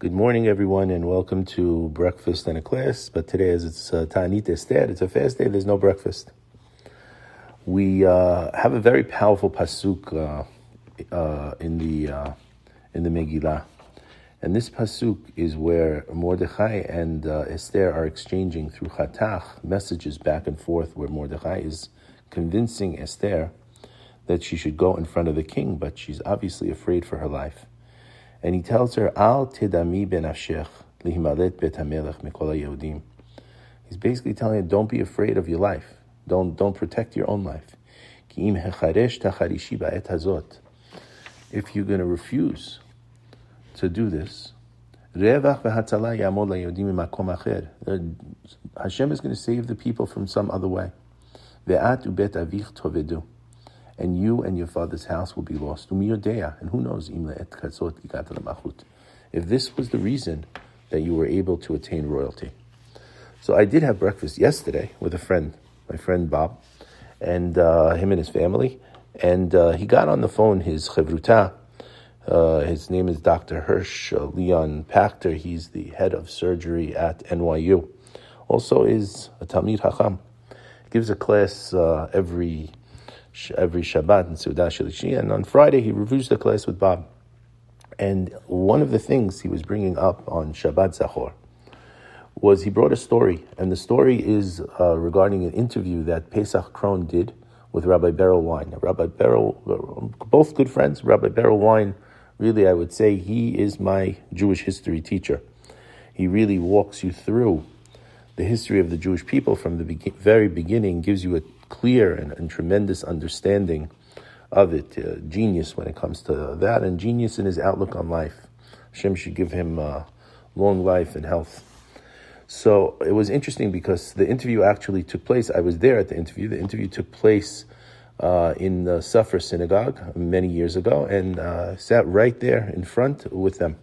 Good morning, everyone, and welcome to breakfast and a class. But today, as it's Ta'anit Esther, it's a fast day. There's no breakfast. We have a very powerful pasuk in the Megillah, and this pasuk is where Mordechai and Esther are exchanging through chatach messages back and forth. Where Mordechai is convincing Esther that she should go in front of the king, but she's obviously afraid for her life. And he tells her, Al Tedami Benashek, Lihima Let Betamelach Mikola yehudim. He's basically telling her, don't be afraid of your life. Don't protect your own life. If you're going to refuse to do this, Revah Vehzala Yamola Yodimakomachir, Hashem is going to save the people from some other way. And you and your father's house will be lost. And who knows? If this was the reason that you were able to attain royalty. So I did have breakfast yesterday with a friend, my friend Bob, and him and his family. And he got on the phone his chevruta. His name is Dr. Hirsch, Leon Pachter. He's the head of surgery at NYU. Also is a tamid hacham. Gives a class every Shabbat in Suda Shilishi, and on Friday he reviews the class with Bob. And one of the things he was bringing up on Shabbat Zachor was he brought a story, and the story is regarding an interview that Paysach Krohn did with Rabbi Berel Wein. Rabbi Berel, both good friends. Rabbi Berel Wein, really, I would say he is my Jewish history teacher. He really walks you through the history of the Jewish people from the very beginning, gives you a clear and tremendous understanding of it. Genius when it comes to that, and genius in his outlook on life. Hashem should give him long life and health. So it was interesting because the interview actually took place. I was there at the interview. The interview took place in the Safra Synagogue many years ago, and sat right there in front with them.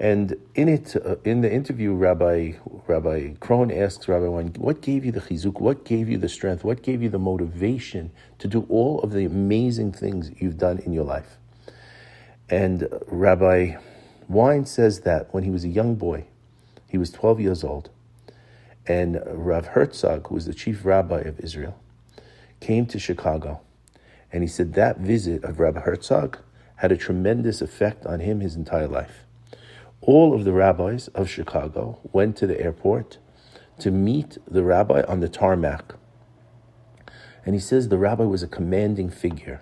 And in the interview, Rabbi Krohn asks Rabbi Wein, what gave you the chizuk? What gave you the strength? What gave you the motivation to do all of the amazing things you've done in your life? And Rabbi Wein says that when he was a young boy, he was 12 years old, and Rav Herzog, who was the chief rabbi of Israel, came to Chicago. And he said that visit of Rabbi Herzog had a tremendous effect on him his entire life. All of the rabbis of Chicago went to the airport to meet the rabbi on the tarmac. And he says the rabbi was a commanding figure.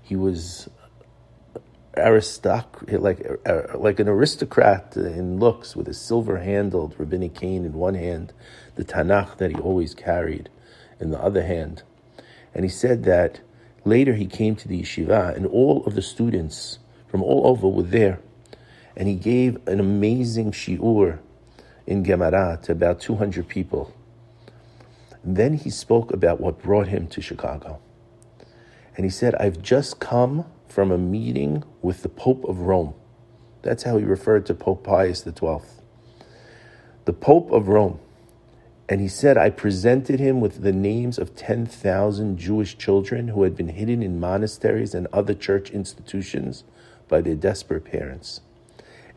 He was like an aristocrat in looks, with a silver-handled rabbinic cane in one hand, the Tanakh that he always carried in the other hand. And he said that later he came to the yeshiva, and all of the students from all over were there. And he gave an amazing shiur in Gemara to about 200 people. And then he spoke about what brought him to Chicago. And he said, I've just come from a meeting with the Pope of Rome. That's how he referred to Pope Pius XII. The Pope of Rome. And he said, I presented him with the names of 10,000 Jewish children who had been hidden in monasteries and other church institutions by their desperate parents.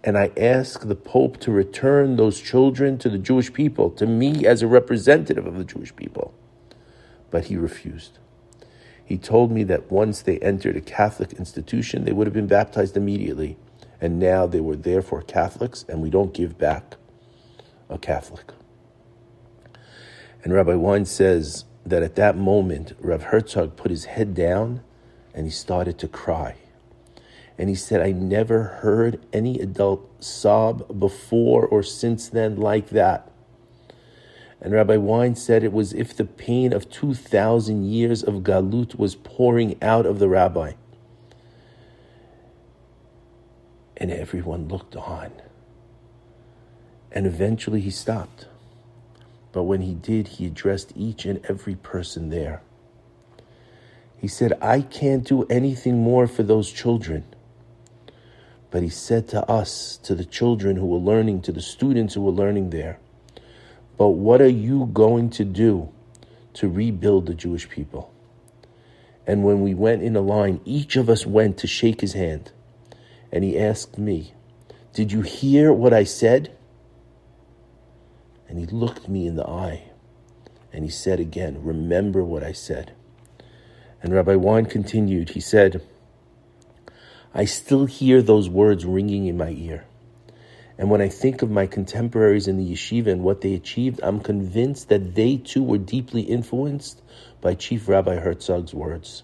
And I ask the Pope to return those children to the Jewish people, to me as a representative of the Jewish people. But he refused. He told me that once they entered a Catholic institution, they would have been baptized immediately. And now they were therefore Catholics, and we don't give back a Catholic. And Rabbi Wein says that at that moment, Rav Herzog put his head down and he started to cry. And he said, I never heard any adult sob before or since then like that. And Rabbi Wein said it was if the pain of 2,000 years of galut was pouring out of the rabbi. And everyone looked on. And eventually he stopped. But when he did, he addressed each and every person there. He said, I can't do anything more for those children. But he said to us, to the children who were learning, to the students who were learning there, but what are you going to do to rebuild the Jewish people? And when we went in a line, each of us went to shake his hand. And he asked me Did you hear what I said? And he looked me in the eye and he said again, remember what I said. And Rabbi Wein continued, he said, I still hear those words ringing in my ear. And when I think of my contemporaries in the yeshiva and what they achieved, I'm convinced that they too were deeply influenced by Chief Rabbi Herzog's words.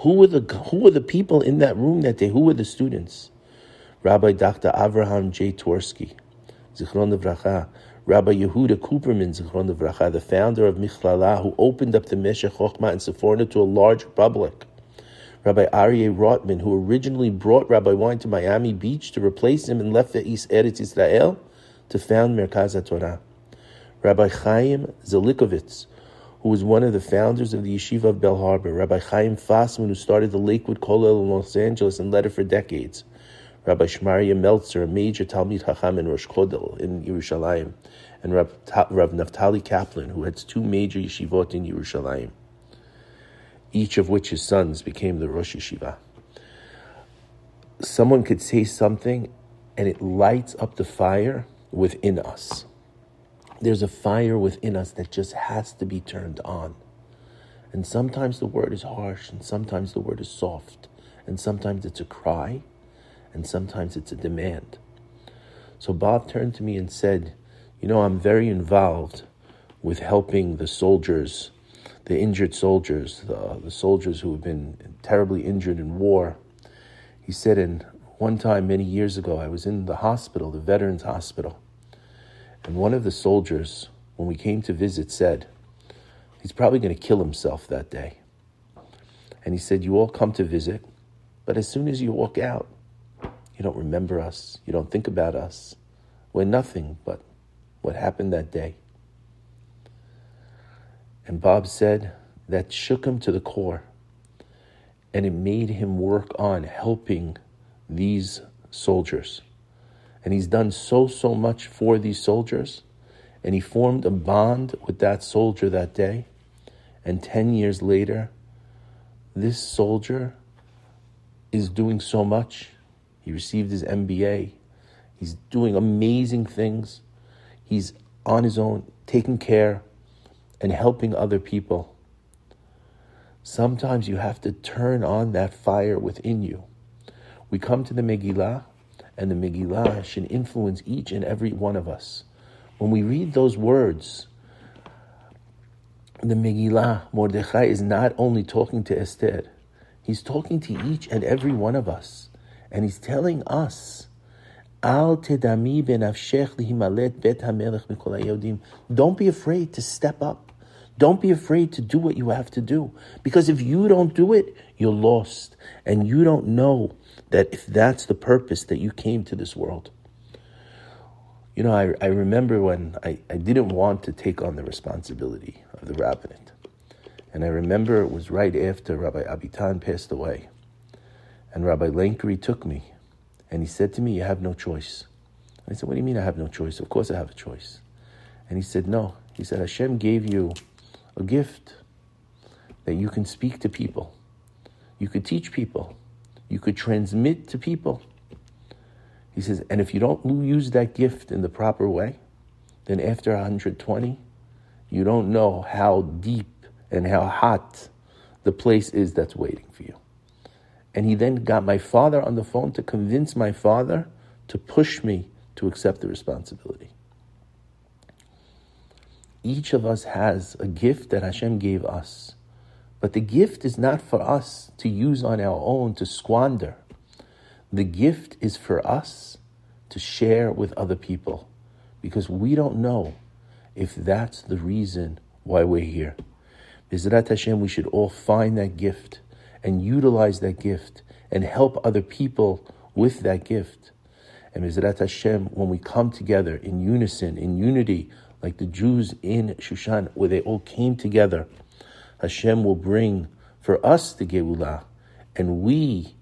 Who were the people in that room that day? Who were the students? Rabbi Dr. Avraham J. Tversky, ZichronDebracha, Rabbi Yehuda Kuperman, ZichronDebracha, the founder of Michlala, who opened up the Meshech Chochmah and Sephorna to a large public. Rabbi Aryeh Rotman, who originally brought Rabbi Wein to Miami Beach to replace him and left for East Eretz Israel to found Merkaz HaTorah. Rabbi Chaim Zelikovitz, who was one of the founders of the Yeshiva of Bell Harbor. Rabbi Chaim Fassman, who started the Lakewood Kollel in Los Angeles and led it for decades. Rabbi Shmarya Meltzer, a major tamid hacham in Rosh Kodel in Yerushalayim. And Rav Naftali Kaplan, who had two major yeshivot in Yerushalayim, each of which his sons became the Rosh Yeshiva. Someone could say something and it lights up the fire within us. There's a fire within us that just has to be turned on. And sometimes the word is harsh, and sometimes the word is soft, and sometimes it's a cry, and sometimes it's a demand. So Bob turned to me and said, you know, I'm very involved with helping the soldiers, the injured soldiers, the soldiers who have been terribly injured in war. He said, and one time many years ago, I was in the hospital, the Veterans Hospital, and one of the soldiers, when we came to visit, said, he's probably going to kill himself that day. And he said, you all come to visit, but as soon as you walk out, you don't remember us, you don't think about us. We're nothing but what happened that day. And Bob said that shook him to the core, and it made him work on helping these soldiers. And he's done so much for these soldiers. And he formed a bond with that soldier that day. And 10 years later, this soldier is doing so much. He received his MBA. He's doing amazing things. He's on his own, taking care and helping other people. Sometimes you have to turn on that fire within you. We come to the Megillah, and the Megillah should influence each and every one of us. When we read those words, the Megillah, Mordechai is not only talking to Esther, he's talking to each and every one of us. And he's telling us, Al Tedami Benashek Lihima Let Betamelach Mikola yehudim. Don't be afraid to step up. Don't be afraid to do what you have to do. Because if you don't do it, you're lost. And you don't know that if that's the purpose that you came to this world. You know, I remember when I didn't want to take on the responsibility of the rabbinate. And I remember it was right after Rabbi Abitan passed away. And Rabbi Lankry took me. And he said to me, you have no choice. I said, what do you mean I have no choice? Of course I have a choice. And he said, no. He said, Hashem gave you a gift that you can speak to people. You could teach people. You could transmit to people. He says, and if you don't use that gift in the proper way, then after 120, you don't know how deep and how hot the place is that's waiting for you. And he then got my father on the phone to convince my father to push me to accept the responsibility. Each of us has a gift that Hashem gave us. But the gift is not for us to use on our own, to squander. The gift is for us to share with other people, because we don't know if that's the reason why we're here. B'ezrat Hashem, we should all find that gift and utilize that gift and help other people with that gift. And B'ezrat Hashem, when we come together in unison, in unity, like the Jews in Shushan, where they all came together, Hashem will bring for us the Geulah, and we,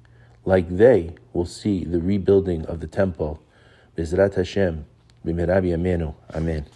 like they, will see the rebuilding of the temple. B'ezrat Hashem, b'mehera b'yameinu. Amen.